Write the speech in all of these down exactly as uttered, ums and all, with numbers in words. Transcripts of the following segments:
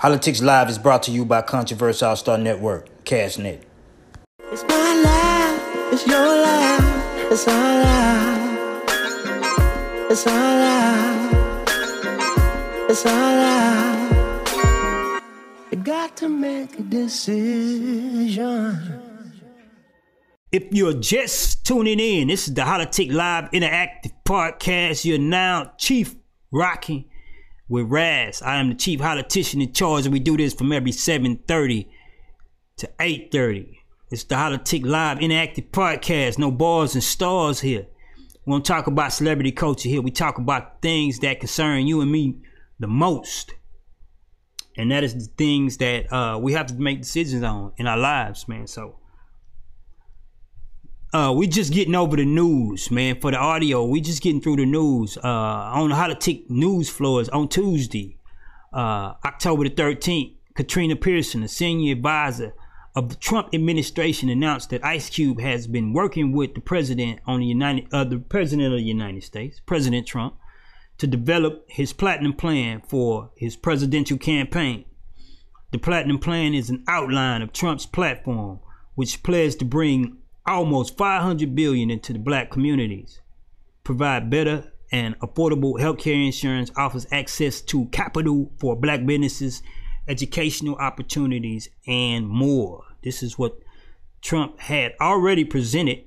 Holotik Live is brought to you by Controversial Star Network, CashNet. It's my life, it's your life, it's our life, it's our life, it's our life. You got to make a decision. If you're just tuning in, this is the Holotik Live Interactive Podcast. You're now Chief Rocky with Raz. I am the chief holotician in charge, and we do this from every seven thirty to eight thirty. It's the Holotik Live Interactive Podcast. No bars and stars here. We don't talk about celebrity culture here. We talk about things that concern you and me the most. And that is the things that uh, we have to make decisions on in our lives, man. So Uh, we just getting over the news, man, for the audio. We just getting through the news. Uh, on the Holotik news floors on Tuesday, uh, October the thirteenth, Katrina Pierson, a senior advisor of the Trump administration, announced that Ice Cube has been working with the president on the United, uh, the president of the United States, President Trump, to develop his platinum plan for his presidential campaign. The platinum plan is an outline of Trump's platform, which pledges to bring almost five hundred billion dollars into the black communities, provide better and affordable healthcare insurance, offers access to capital for black businesses, educational opportunities, and more. This is what Trump had already presented,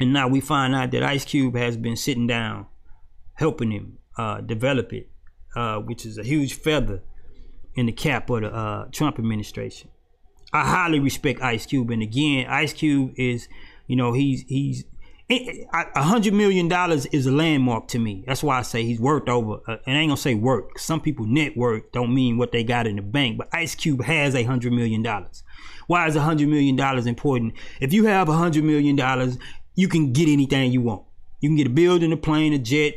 and now we find out that Ice Cube has been sitting down helping him uh, develop it, uh, which is a huge feather in the cap of the uh, Trump administration. I highly respect Ice Cube, and again, Ice Cube is, you know, he's he's a hundred million dollars is a landmark to me. That's why I say he's worked over, uh, and I ain't gonna say work. Some people net worth don't mean what they got in the bank, but Ice Cube has a hundred million dollars. Why is a hundred million dollars important? If you have a hundred million dollars, you can get anything you want. You can get a building, a plane, a jet,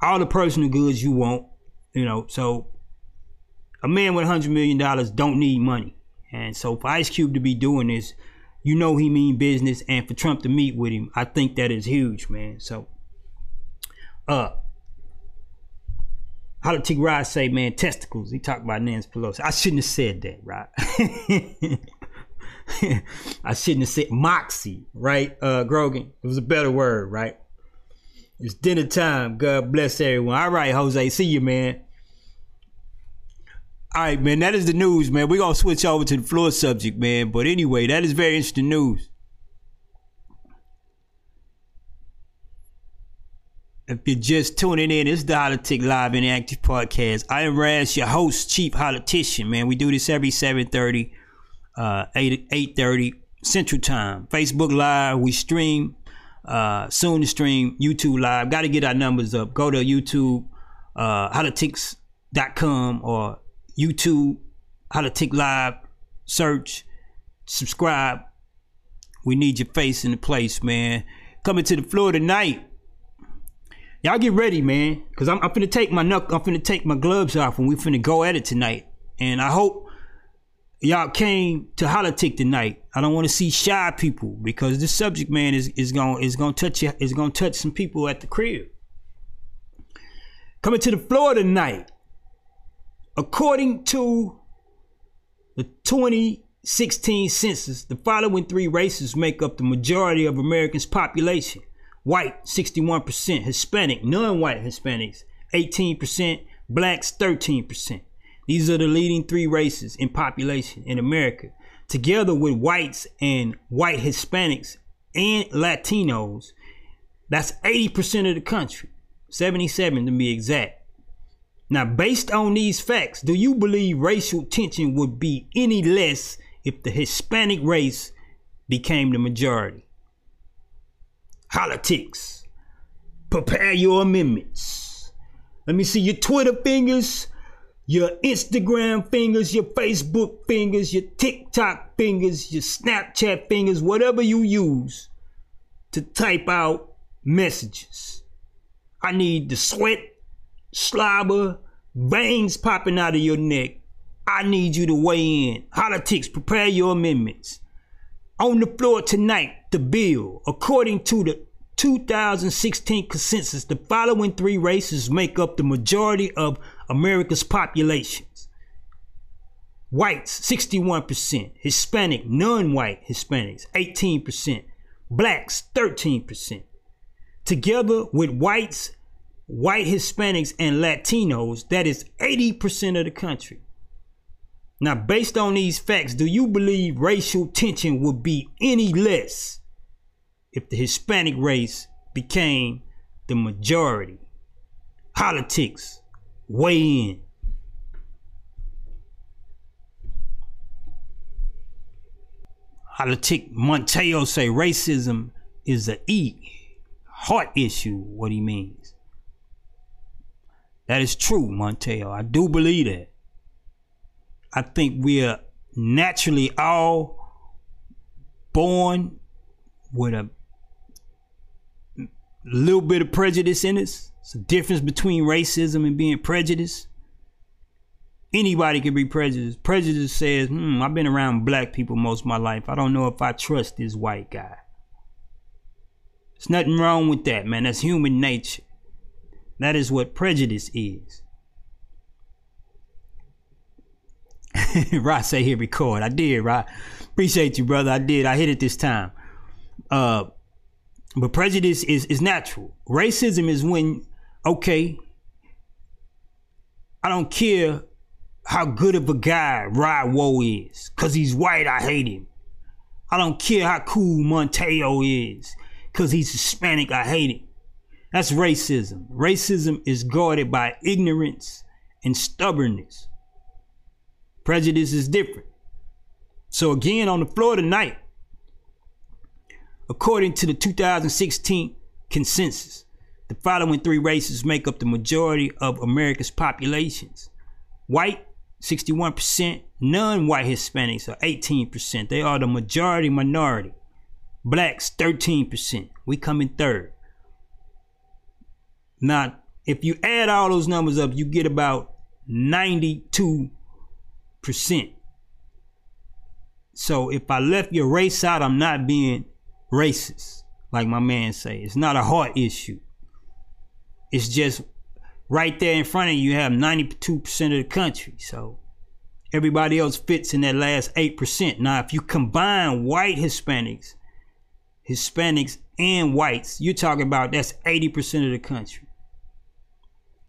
all the personal goods you want. You know, so a man with a hundred million dollars don't need money. And so for Ice Cube to be doing this, you know he mean business, and for Trump to meet with him, I think that is huge, man. So, uh, Holotik Rod say, man, testicles. He talked about Nancy Pelosi. I shouldn't have said that, right? I shouldn't have said moxie, right, uh, Grogan? It was a better word, right? It's dinner time. God bless everyone. All right, Jose, see you, man. All right, man, that is the news, man. We're going to switch over to the floor subject, man. But anyway, that is very interesting news. If you're just tuning in, it's the Holotik Live Interactive Podcast. I am Raz, your host, Chief Holotician, man. We do this every seven thirty, uh, eight thirty Central Time. Facebook Live, we stream. Uh, soon to stream YouTube Live. Got to get our numbers up. Go to YouTube, uh, holotics dot com or YouTube, Holotik Live, search, subscribe. We need your face in the place, man. Coming to the floor tonight. Y'all get ready, man, because I'm, I'm finna take my knuck, I'm finna take my gloves off and we finna go at it tonight. And I hope y'all came to Holotik tonight. I don't want to see shy people, because this subject, man, is is gonna is gonna touch you, is gonna touch some people at the crib. Coming to the floor tonight. According to the twenty sixteen census, the following three races make up the majority of America's population. White, sixty-one percent. Hispanic, non-white Hispanics, eighteen percent. Blacks, thirteen percent. These are the leading three races in population in America. Together with whites and white Hispanics and Latinos, that's eighty percent of the country. seventy-seven to be exact. Now, based on these facts, do you believe racial tension would be any less if the Hispanic race became the majority? Holotics, prepare your amendments. Let me see your Twitter fingers, your Instagram fingers, your Facebook fingers, your TikTok fingers, your Snapchat fingers, whatever you use to type out messages. I need the sweat, slobber, veins popping out of your neck. I need you to weigh in. Holotics, prepare your amendments. On the floor tonight, the bill. According to the two thousand sixteen consensus, the following three races make up the majority of America's populations. Whites, sixty-one percent. Hispanic, non-white Hispanics, eighteen percent. Blacks, thirteen percent. Together with whites, white Hispanics, and Latinos, that is eighty percent of the country. Now, based on these facts, do you believe racial tension would be any less if the Hispanic race became the majority? Holotics, weigh in. Holotik Monteo say racism is a E, heart issue, what he means. That is true, Monteo. I do believe that. I think we are naturally all born with a little bit of prejudice in us. It's a difference between racism and being prejudiced. Anybody can be prejudiced. Prejudice says, hmm, I've been around black people most of my life. I don't know if I trust this white guy. There's nothing wrong with that, man. That's human nature. That is what prejudice is. Rod say here record. I did, Rod. Appreciate you, brother. I did. I hit it this time. Uh, but prejudice is, is natural. Racism is when, okay, I don't care how good of a guy Rod Woe is. Because he's white, I hate him. I don't care how cool Monteo is. Because he's Hispanic, I hate him. That's racism. Racism is guarded by ignorance and stubbornness. Prejudice is different. So again, on the floor tonight, according to the two thousand sixteen consensus, the following three races make up the majority of America's populations. White, sixty-one percent, non-white Hispanics are eighteen percent. They are the majority minority. Blacks, thirteen percent. We come in third. Now, if you add all those numbers up, you get about ninety-two percent. So if I left your race out, I'm not being racist. Like my man say, it's not a heart issue. It's just right there in front of you, you have ninety-two percent of the country. So everybody else fits in that last eight percent. Now, if you combine white Hispanics, Hispanics and whites, you're talking about that's eighty percent of the country.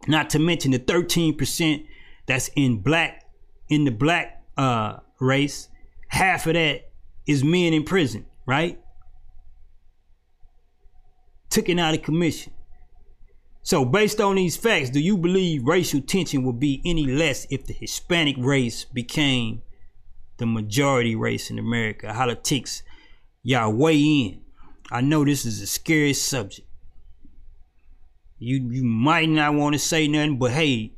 Not to mention the thirteen percent that's in black, in the black uh, race. Half of that is men in prison, right? Taken out of commission. So based on these facts, do you believe racial tension would be any less if the Hispanic race became the majority race in America? Holotics, y'all weigh in. I know this is the scariest subject. You, you might not want to say nothing, but hey,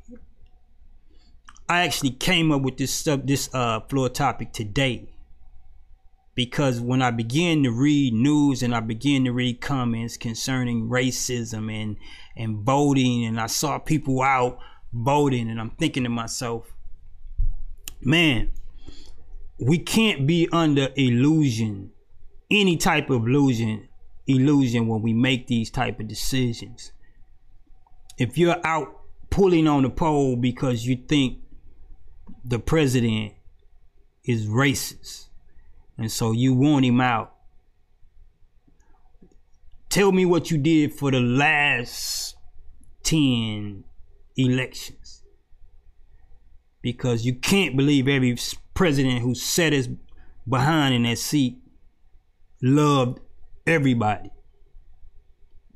I actually came up with this sub, this uh, floor topic today because when I began to read news and I began to read comments concerning racism and and voting, and I saw people out voting, and I'm thinking to myself, man, we can't be under illusion, any type of illusion, illusion when we make these type of decisions. If you're out pulling on the poll because you think the president is racist, and so you want him out. Tell me what you did for the last ten elections. Because you can't believe every president who sat us behind in that seat loved everybody.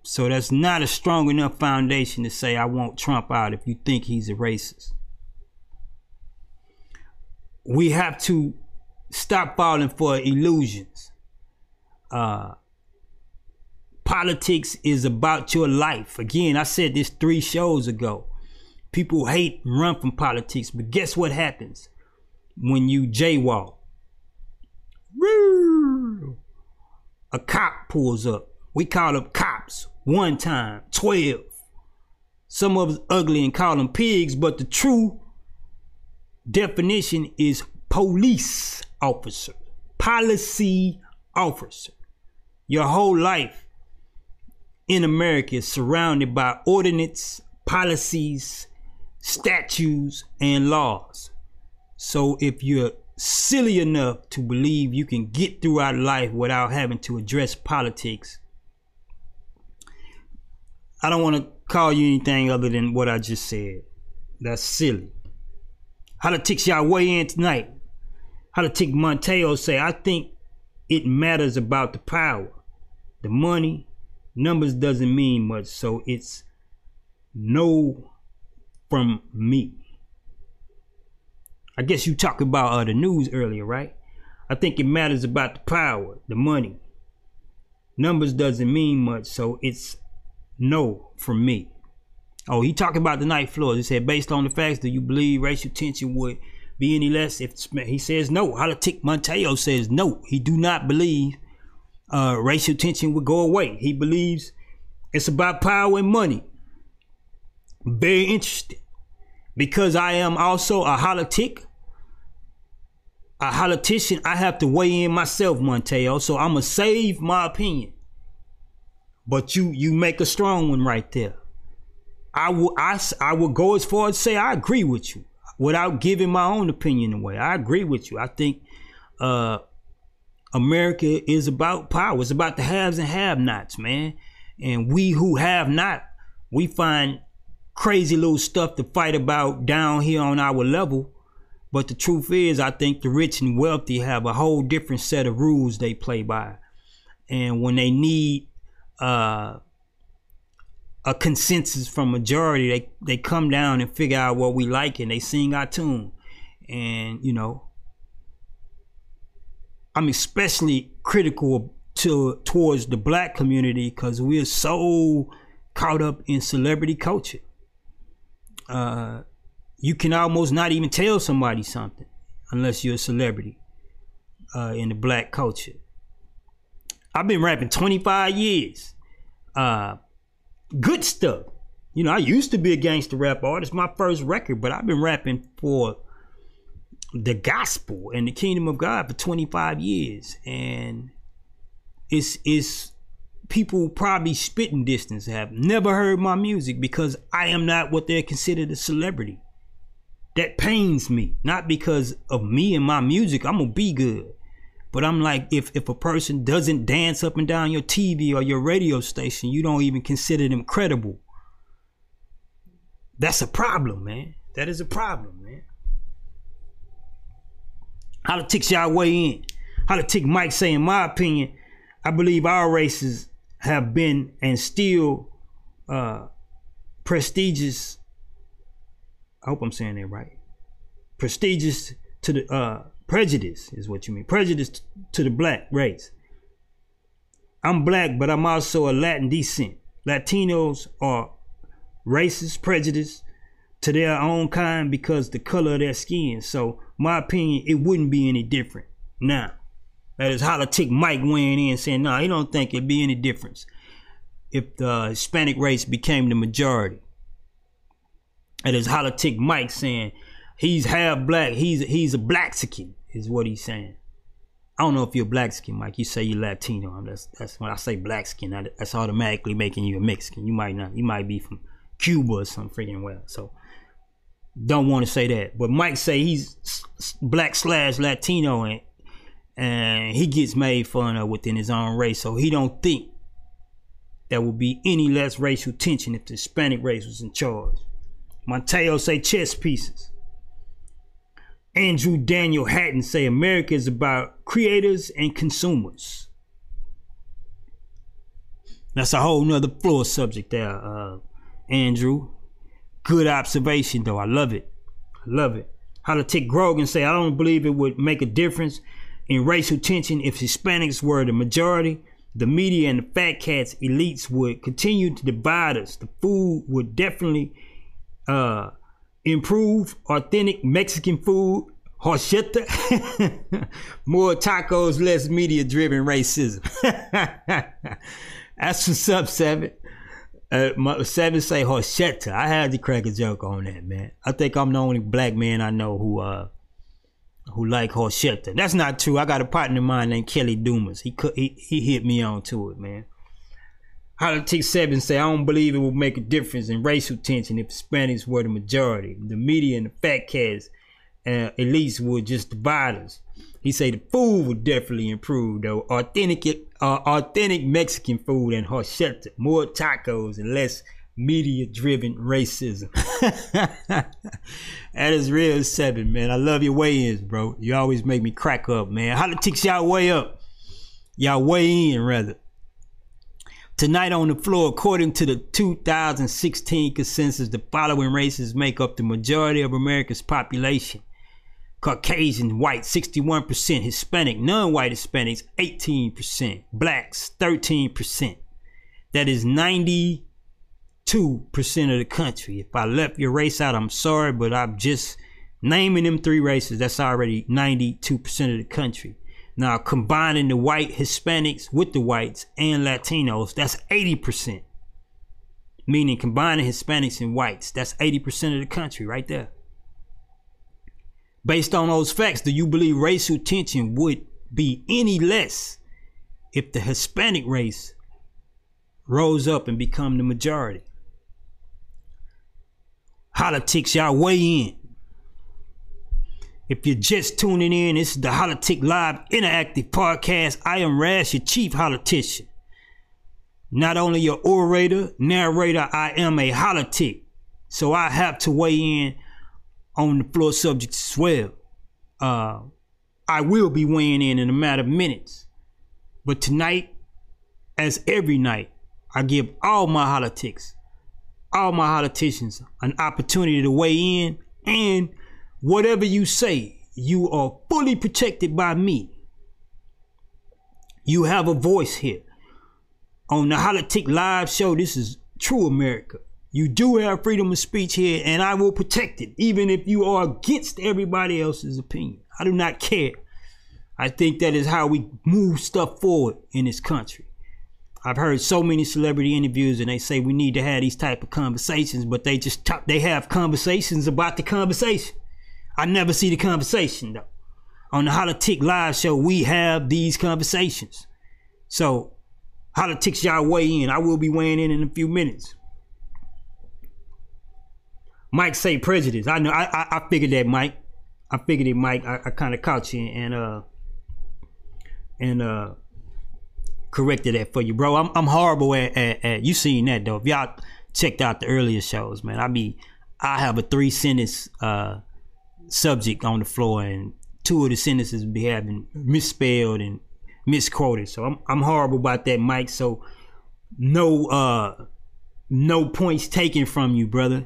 So that's not a strong enough foundation to say I want Trump out if you think he's a racist. We have to stop falling for illusions. Uh, Politics is about your life. Again, I said this three shows ago. People hate and run from politics, but guess what happens when you jaywalk? Woo! A cop pulls up. We call up cops one time, twelve. Some of us ugly and call them pigs, but the true definition is police officer, policy officer. Your whole life in America is surrounded by ordinance, policies, statutes, and laws. So if you're silly enough to believe you can get through our life without having to address politics, I don't want to call you anything other than what I just said. That's silly. Holotik y'all weigh in tonight. Holotik Monteo say, I think it matters about the power, the money. Numbers doesn't mean much, so it's no from me. I guess you talked about uh, the news earlier, right? I think it matters about the power, the money. Numbers doesn't mean much, so it's no from me. Oh, he talking about the night floor. He said, based on the facts, do you believe racial tension would be any less if he says no? Holotik Monteo says no. He do not believe uh, racial tension would go away. He believes it's about power and money. Very interesting, because I am also a holotic, a holotician. I have to weigh in myself, Monteo. So I'm gonna save my opinion. But you you make a strong one right there. I will, I, I will go as far as say I agree with you without giving my own opinion away. I agree with you. I think uh, America is about power. It's about the haves and have-nots, man. And we who have not, we find crazy little stuff to fight about down here on our level. But the truth is, I think the rich and wealthy have a whole different set of rules they play by. And when they need Uh, a consensus from majority, they they come down and figure out what we like and they sing our tune. And you know, I'm especially critical to towards the black community because we're so caught up in celebrity culture. Uh, you can almost not even tell somebody something unless you're a celebrity uh, in the black culture. I've been rapping twenty-five years. Uh, good stuff. You know, I used to be a gangster rap artist, my first record, but I've been rapping for the gospel and the kingdom of God for twenty-five years. And it's, it's people probably spitting distance have never heard my music because I am not what they're considered a celebrity. That pains me, not because of me and my music. I'm going to be good. But I'm like, if, if a person doesn't dance up and down your T V or your radio station, you don't even consider them credible. That's a problem, man. That is a problem, man. Holotik y'all weigh in. Holotik Mike say, in my opinion, I believe our races have been and still uh, prestigious. I hope I'm saying that right. Prestigious to the... Uh, prejudice is what you mean. Prejudice t- to the black race. I'm black, but I'm also a Latin descent. Latinos are racist, prejudiced to their own kind because the color of their skin. So, my opinion, it wouldn't be any different. Now, that is Holotik Mike weighing in saying, no, nah, he don't think it'd be any difference if the Hispanic race became the majority. That is Holotik Mike saying, he's half black. He's he's a black-sican is what he's saying. I don't know if you're black-sican, Mike. You say you're Latino. That's that's when I say black-sican. That's automatically making you a Mexican. You might not. You might be from Cuba or some freaking well. So don't want to say that. But Mike say he's black slash Latino, and and he gets made fun of within his own race. So he don't think there will be any less racial tension if the Hispanic race was in charge. Monteo say chess pieces. Andrew Daniel Hatton say America is about creators and consumers. That's a whole nother floor subject there, uh, Andrew. Good observation, though. I love it. I love it. Holotik Grogan say, I don't believe it would make a difference in racial tension if Hispanics were the majority. The media and the fat cats elites would continue to divide us. The food would definitely... Uh, Improve authentic Mexican food, horchata, more tacos, less media-driven racism. That's what's up, Seven. Uh, my, Seven say horchata. I had to crack a joke on that, man. I think I'm the only black man I know who uh who like horchata. That's not true. I got a partner of mine named Kelly Dumas. He he he hit me on to it, man. Holotik Seven say, I don't believe it will make a difference in racial tension if Hispanics were the majority. The media and the fat cats uh, at least would just divide us. He said the food would definitely improve, though. Authentic, uh, authentic Mexican food and horchata, more tacos and less media-driven racism. That is real as seven, man. I love your weigh-ins, bro. You always make me crack up, man. Holotics, y'all weigh up. Y'all weigh in, rather. Tonight on the floor, according to the two thousand sixteen consensus, the following races make up the majority of America's population. Caucasian, white, sixty-one percent. Hispanic, non-white Hispanics, eighteen percent. Blacks, thirteen percent. That is ninety-two percent of the country. If I left your race out, I'm sorry, but I'm just naming them three races. That's already ninety-two percent of the country. Now, combining the white Hispanics with the whites and Latinos, that's eighty percent. Meaning combining Hispanics and whites, that's eighty percent of the country right there. Based on those facts, do you believe racial tension would be any less if the Hispanic race rose up and become the majority? Holotics, y'all weigh in. If you're just tuning in, this is the Holotik Live Interactive Podcast. I am Rash, your chief holotician. Not only your orator, narrator, I am a holotic. So I have to weigh in on the floor subject as well. Uh, I will be weighing in in a matter of minutes. But tonight, as every night, I give all my holotics, all my holoticians, an opportunity to weigh in. And whatever you say, you are fully protected by me. You have a voice here. On the Holotik Live Show, this is true America. You do have freedom of speech here, and I will protect it, even if you are against everybody else's opinion. I do not care. I think that is how we move stuff forward in this country. I've heard so many celebrity interviews, and they say we need to have these type of conversations, but they just talk, they have conversations about the conversation. I never see the conversation, though. On the Holotik Live Show, we have these conversations. So, Holotics, y'all weigh in. I will be weighing in in a few minutes. Mike say prejudice. I know. I I, I figured that, Mike. I figured it, Mike. I, I kind of caught you and uh and uh corrected that for you, bro. I'm I'm horrible at, at at you seen that though. If y'all checked out the earlier shows, man, I be I have a three sentence uh subject on the floor, and two of the sentences be having misspelled and misquoted. So I'm I'm horrible about that, Mike. So no uh no points taken from you, brother.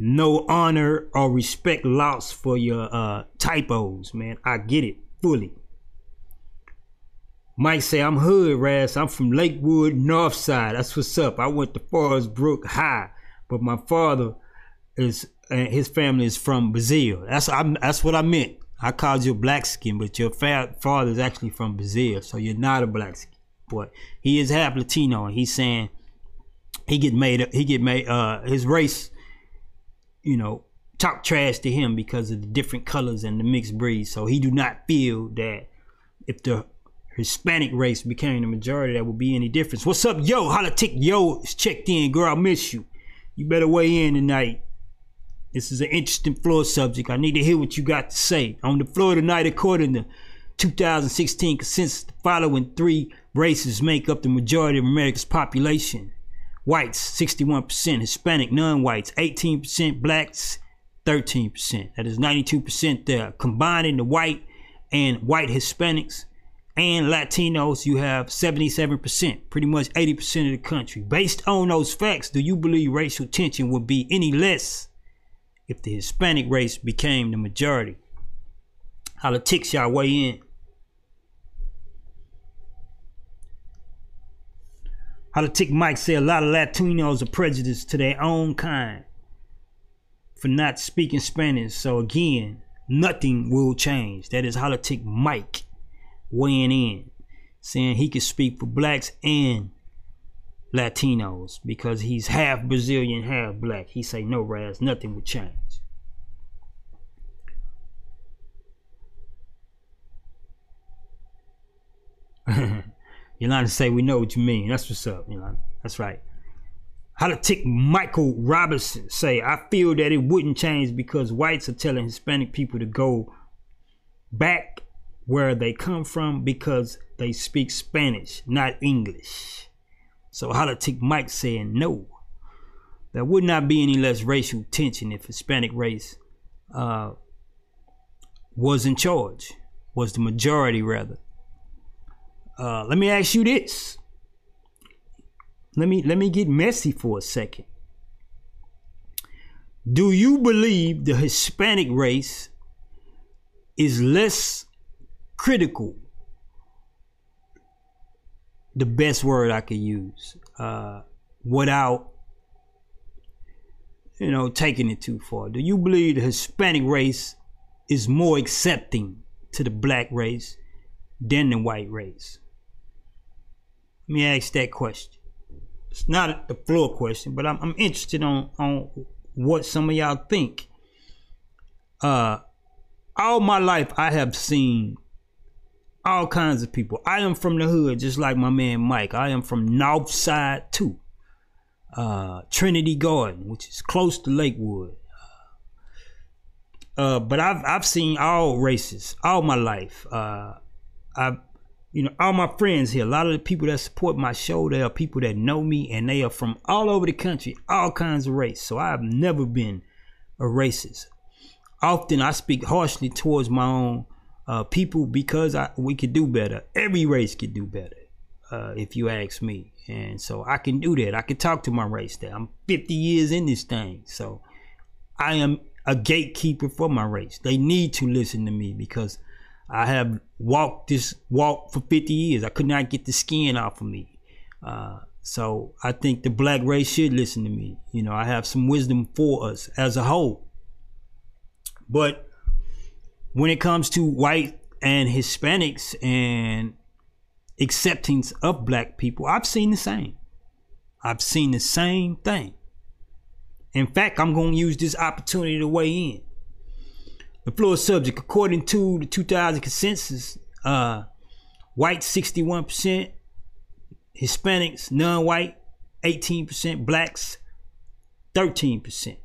No honor or respect lost for your uh, typos, man. I get it fully. Mike say, I'm hood, Raz. I'm from Lakewood, Northside. That's what's up. I went to Forest Brook High, but my father is and uh, his family is from Brazil. That's I'm, that's what I meant. I called you a black skin, but your fa- father is actually from Brazil, so you're not a black skin. But he is half Latino, and he's saying he get made. He get made. Uh, his race. You know, talk trash to him because of the different colors and the mixed breed. So he do not feel that if the Hispanic race became the majority, that would be any difference. What's up, yo? Holotik, yo, is checked in. Girl, I miss you. You better weigh in tonight. This is an interesting floor subject. I need to hear what you got to say. On the floor tonight, according to two thousand sixteen consensus, the following three races make up the majority of America's population. Whites, sixty-one percent. Hispanic, non-whites, eighteen percent. Blacks, thirteen percent. That is ninety-two percent there. Combining the white and white Hispanics and Latinos, you have seventy-seven percent. Pretty much eighty percent of the country. Based on those facts, do you believe racial tension would be any less if the Hispanic race became the majority? Holotics, y'all weigh in. Holotik Mike said a lot of Latinos are prejudiced to their own kind for not speaking Spanish. So again, nothing will change. That is Holotik Mike weighing in, saying he can speak for blacks and Latinos because he's half Brazilian, half black. He say no, Raz, nothing will change. Yolanda say, we know what you mean. That's what's up, Yolanda. That's right. Holotik Michael Robinson say, I feel that it wouldn't change because whites are telling Hispanic people to go back where they come from because they speak Spanish, not English. So Holotik Mike saying no. There would not be any less racial tension if Hispanic race uh, was in charge, was the majority rather. Uh, let me ask you this. Let me, let me get messy for a second. Do you believe the Hispanic race is less critical? The best word I could use uh, without, you know, taking it too far. Do you believe the Hispanic race is more accepting to the black race than the white race? Let me ask that question. It's not the floor question, but I'm, I'm interested on, on what some of y'all think. Uh, all my life, I have seen all kinds of people. I am from the hood, just like my man Mike. I am from North Side too. Uh, Trinity Garden, which is close to Lakewood. Uh, but I've I've seen all races all my life. Uh, I've You know, all my friends here, a lot of the people that support my show, they are people that know me, and they are from all over the country, all kinds of race. So I've never been a racist. Often I speak harshly towards my own uh, people because I, we could do better. Every race could do better, uh, if you ask me. And so I can do that. I can talk to my race there. I'm fifty years in this thing. So I am a gatekeeper for my race. They need to listen to me because I have walked this walk for fifty years. I could not get the skin off of me. Uh, so I think the black race should listen to me. You know, I have some wisdom for us as a whole. But when it comes to white and Hispanics and acceptance of black people, I've seen the same. I've seen the same thing. In fact, I'm going to use this opportunity to weigh in. The floor subject, according to the two thousand consensus, uh, white sixty-one percent, Hispanics, non-white eighteen percent, blacks thirteen percent.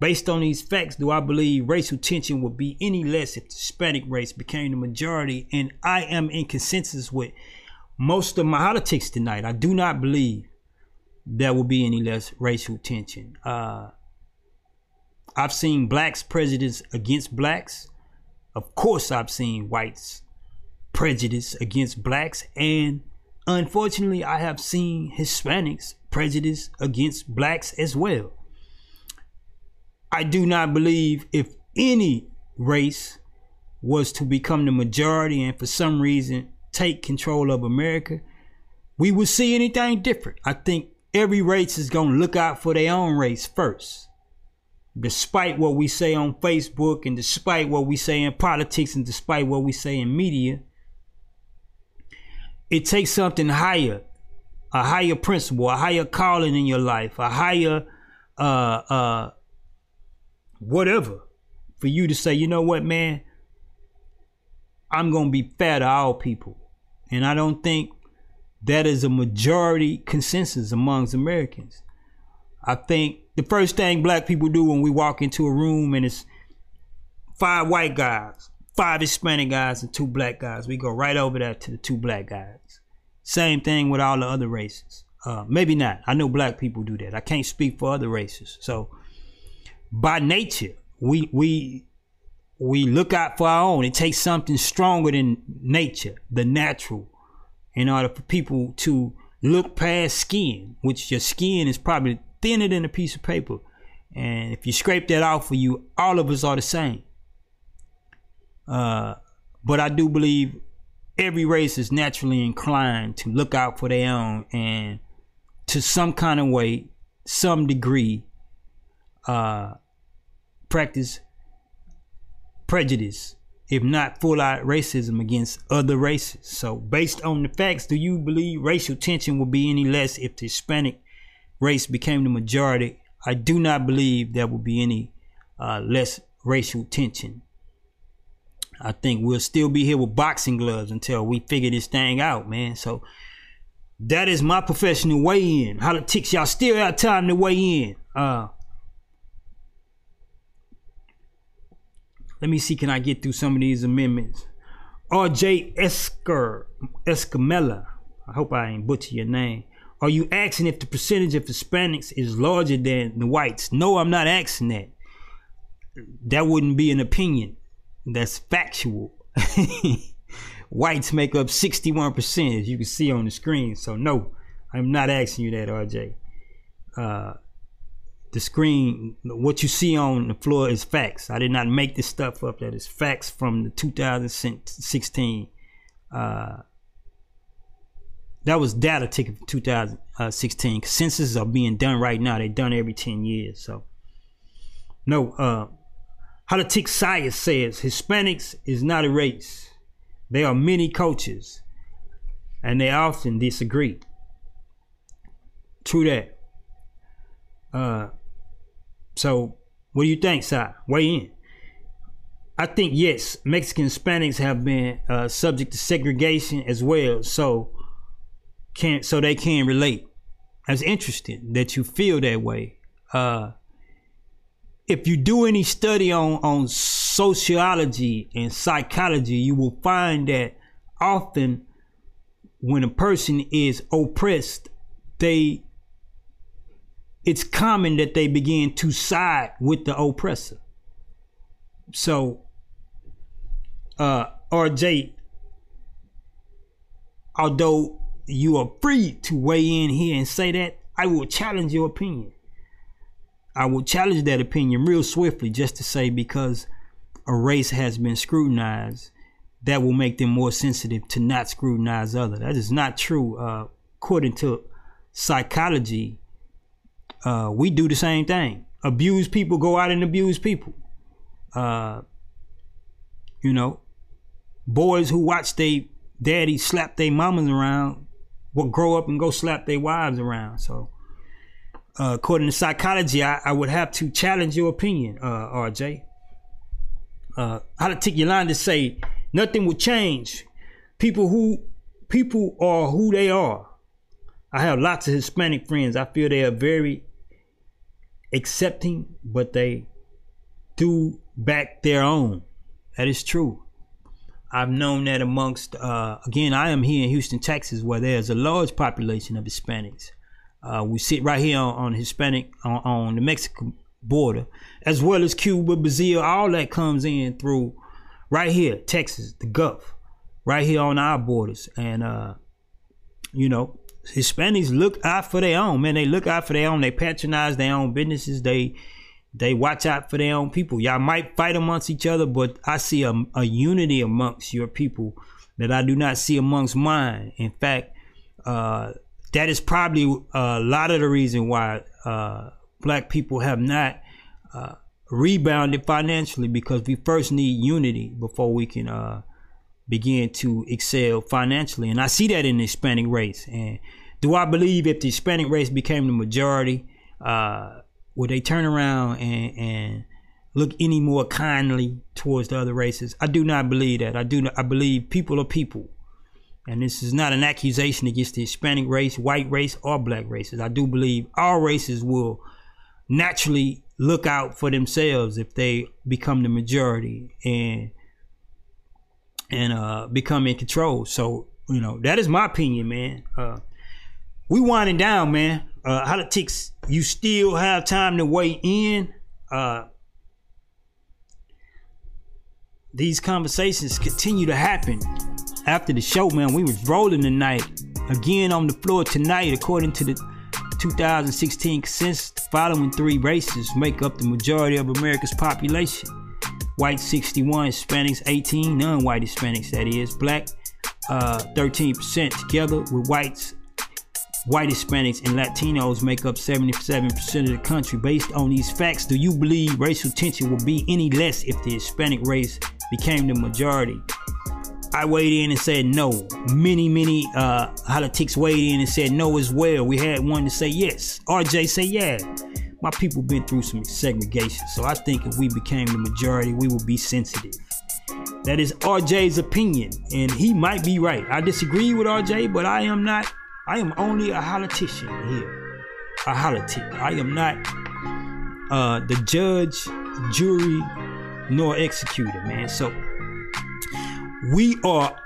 Based on these facts, do I believe racial tension would be any less if the Hispanic race became the majority? And I am in consensus with most of my politics tonight. I do not believe there will be any less racial tension. Uh, I've seen blacks prejudice against blacks. Of course, I've seen whites prejudice against blacks. And unfortunately, I have seen Hispanics prejudice against blacks as well. I do not believe if any race was to become the majority and for some reason take control of America, we would see anything different. I think every race is going to look out for their own race first. Despite what we say on Facebook and despite what we say in politics and despite what we say in media, it takes something higher, a higher principle, a higher calling in your life, a higher uh, uh, whatever for you to say, you know what, man, I'm going to be fair to all people. And I don't think that is a majority consensus amongst Americans. I think the first thing black people do when we walk into a room and it's five white guys, five Hispanic guys, and two black guys, we go right over there to the two black guys. Same thing with all the other races. Uh, maybe not. I know black people do that. I can't speak for other races. So by nature, we we we look out for our own. It takes something stronger than nature, the natural, in order for people to look past skin, which your skin is probably thinner than a piece of paper. And if you scrape that off for you, all of us are the same. Uh, but I do believe every race is naturally inclined to look out for their own and to some kind of way, some degree, uh, practice prejudice, if not full-out racism against other races. So based on the facts, do you believe racial tension will be any less if the Hispanic race became the majority? I do not believe there will be any uh, less racial tension. I think we'll still be here with boxing gloves until we figure this thing out, man. So That is my professional weigh-in. Holotics, y'all still have time to weigh in. Uh, let me see, can I get through some of these amendments? R J Esker, Escamella, I hope I ain't butcher your name. Are you asking if the percentage of Hispanics is larger than the whites? No, I'm not asking that. That wouldn't be an opinion. That's factual. Whites make up sixty-one percent, as you can see on the screen. So no, I'm not asking you that, R J. Uh, the screen, what you see on the floor is facts. I did not make this stuff up. That is facts from the two thousand sixteen. Uh, that was data taken from two thousand sixteen. Censuses are being done right now. They're done every ten years. So no, uh, Holotik Science says Hispanics is not a race. There are many cultures, and they often disagree. True that. Uh, so, what do you think, Si? Weigh in. I think, yes, Mexican Hispanics have been uh, subject to segregation as well, so can so they can relate. That's interesting that you feel that way. Uh, if you do any study on on sociology and psychology, you will find that often when a person is oppressed, they it's common that they begin to side with the oppressor. So uh, R J, although you are free to weigh in here and say that, I will challenge your opinion. I will challenge that opinion real swiftly, just to say, because a race has been scrutinized, that will make them more sensitive to not scrutinize others. That is not true. Uh, according to psychology, uh, we do the same thing. Abused people go out and abuse people. Uh, you know, boys who watch their daddy slap their mamas around will grow up and go slap their wives around. So uh, according to psychology, I, I would have to challenge your opinion, uh, R J. Uh, Holotik Yolanda say nothing will change. People who people are who they are. I have lots of Hispanic friends. I feel they are very accepting, but they do back their own. That is true. I've known that amongst. Uh, again, I am here in Houston, Texas, where there's a large population of Hispanics. Uh, we sit right here on, on Hispanic on, on the Mexican border, as well as Cuba, Brazil, all that comes in through right here, Texas, the Gulf, right here on our borders. And uh, you know, Hispanics look out for their own, man. They look out for their own. They patronize their own businesses. They they watch out for their own people. Y'all might fight amongst each other, but I see a, a unity amongst your people that I do not see amongst mine. In fact, uh, that is probably a lot of the reason why uh, Black people have not uh, rebounded financially, because we first need unity before we can uh, begin to excel financially. And I see that in the Hispanic race. And do I believe if the Hispanic race became the majority, uh, would they turn around and, and look any more kindly towards the other races? I do not believe that. I do not, I believe people are people. And this is not an accusation against the Hispanic race, white race, or Black races. I do believe all races will naturally look out for themselves if they become the majority and and uh, become in control. So, you know, that is my opinion, man. Uh, we winding down, man. Uh, Holotics, you still have time to weigh in. Uh, these conversations continue to happen after the show, man. We was rolling tonight. Again on the floor tonight, according to the two thousand sixteen consensus, the following three races make up the majority of America's population. White sixty-one, Hispanics eighteen, non-white Hispanics that is, Black uh, thirteen percent, together with whites, white Hispanics and Latinos make up seventy-seven percent of the country. Based on these facts, do you believe racial tension will be any less if the Hispanic race became the majority? I weighed in and said no. Many, many uh, Holotics weighed in and said no as well. We had one to say yes. R J said yeah. My people been through some segregation, so I think if we became the majority, we would be sensitive. That is R J's opinion, and he might be right. I disagree with R J, but I am not I am only a holitician here. A holotique. I am not uh, the judge, jury, nor executor, man. So we are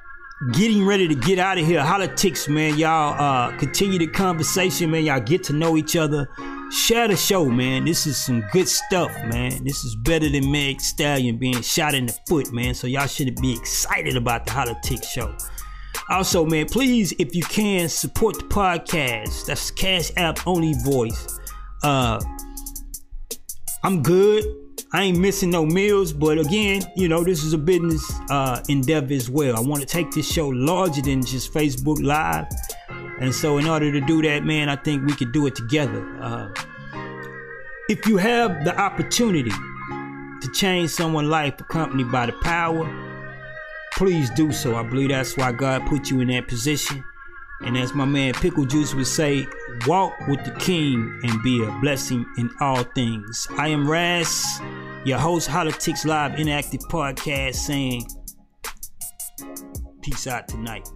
getting ready to get out of here. Holotics, man. Y'all uh, continue the conversation, man. Y'all get to know each other. Share the show, man. This is some good stuff, man. This is better than Meg Stallion being shot in the foot, man. So y'all should be excited about the Holotik show. Also, man, please, if you can, support the podcast. That's Cash App Only Voice. Uh, I'm good. I ain't missing no meals. But again, you know, this is a business uh, endeavor as well. I want to take this show larger than just Facebook Live. And so in order to do that, man, I think we could do it together. Uh, if you have the opportunity to change someone's life accompanied by the power, please do so. I believe that's why God put you in that position. And as my man Pickle Juice would say, walk with the king and be a blessing in all things. I am Raz, your host, Holotik Live Interactive Podcast, saying peace out tonight.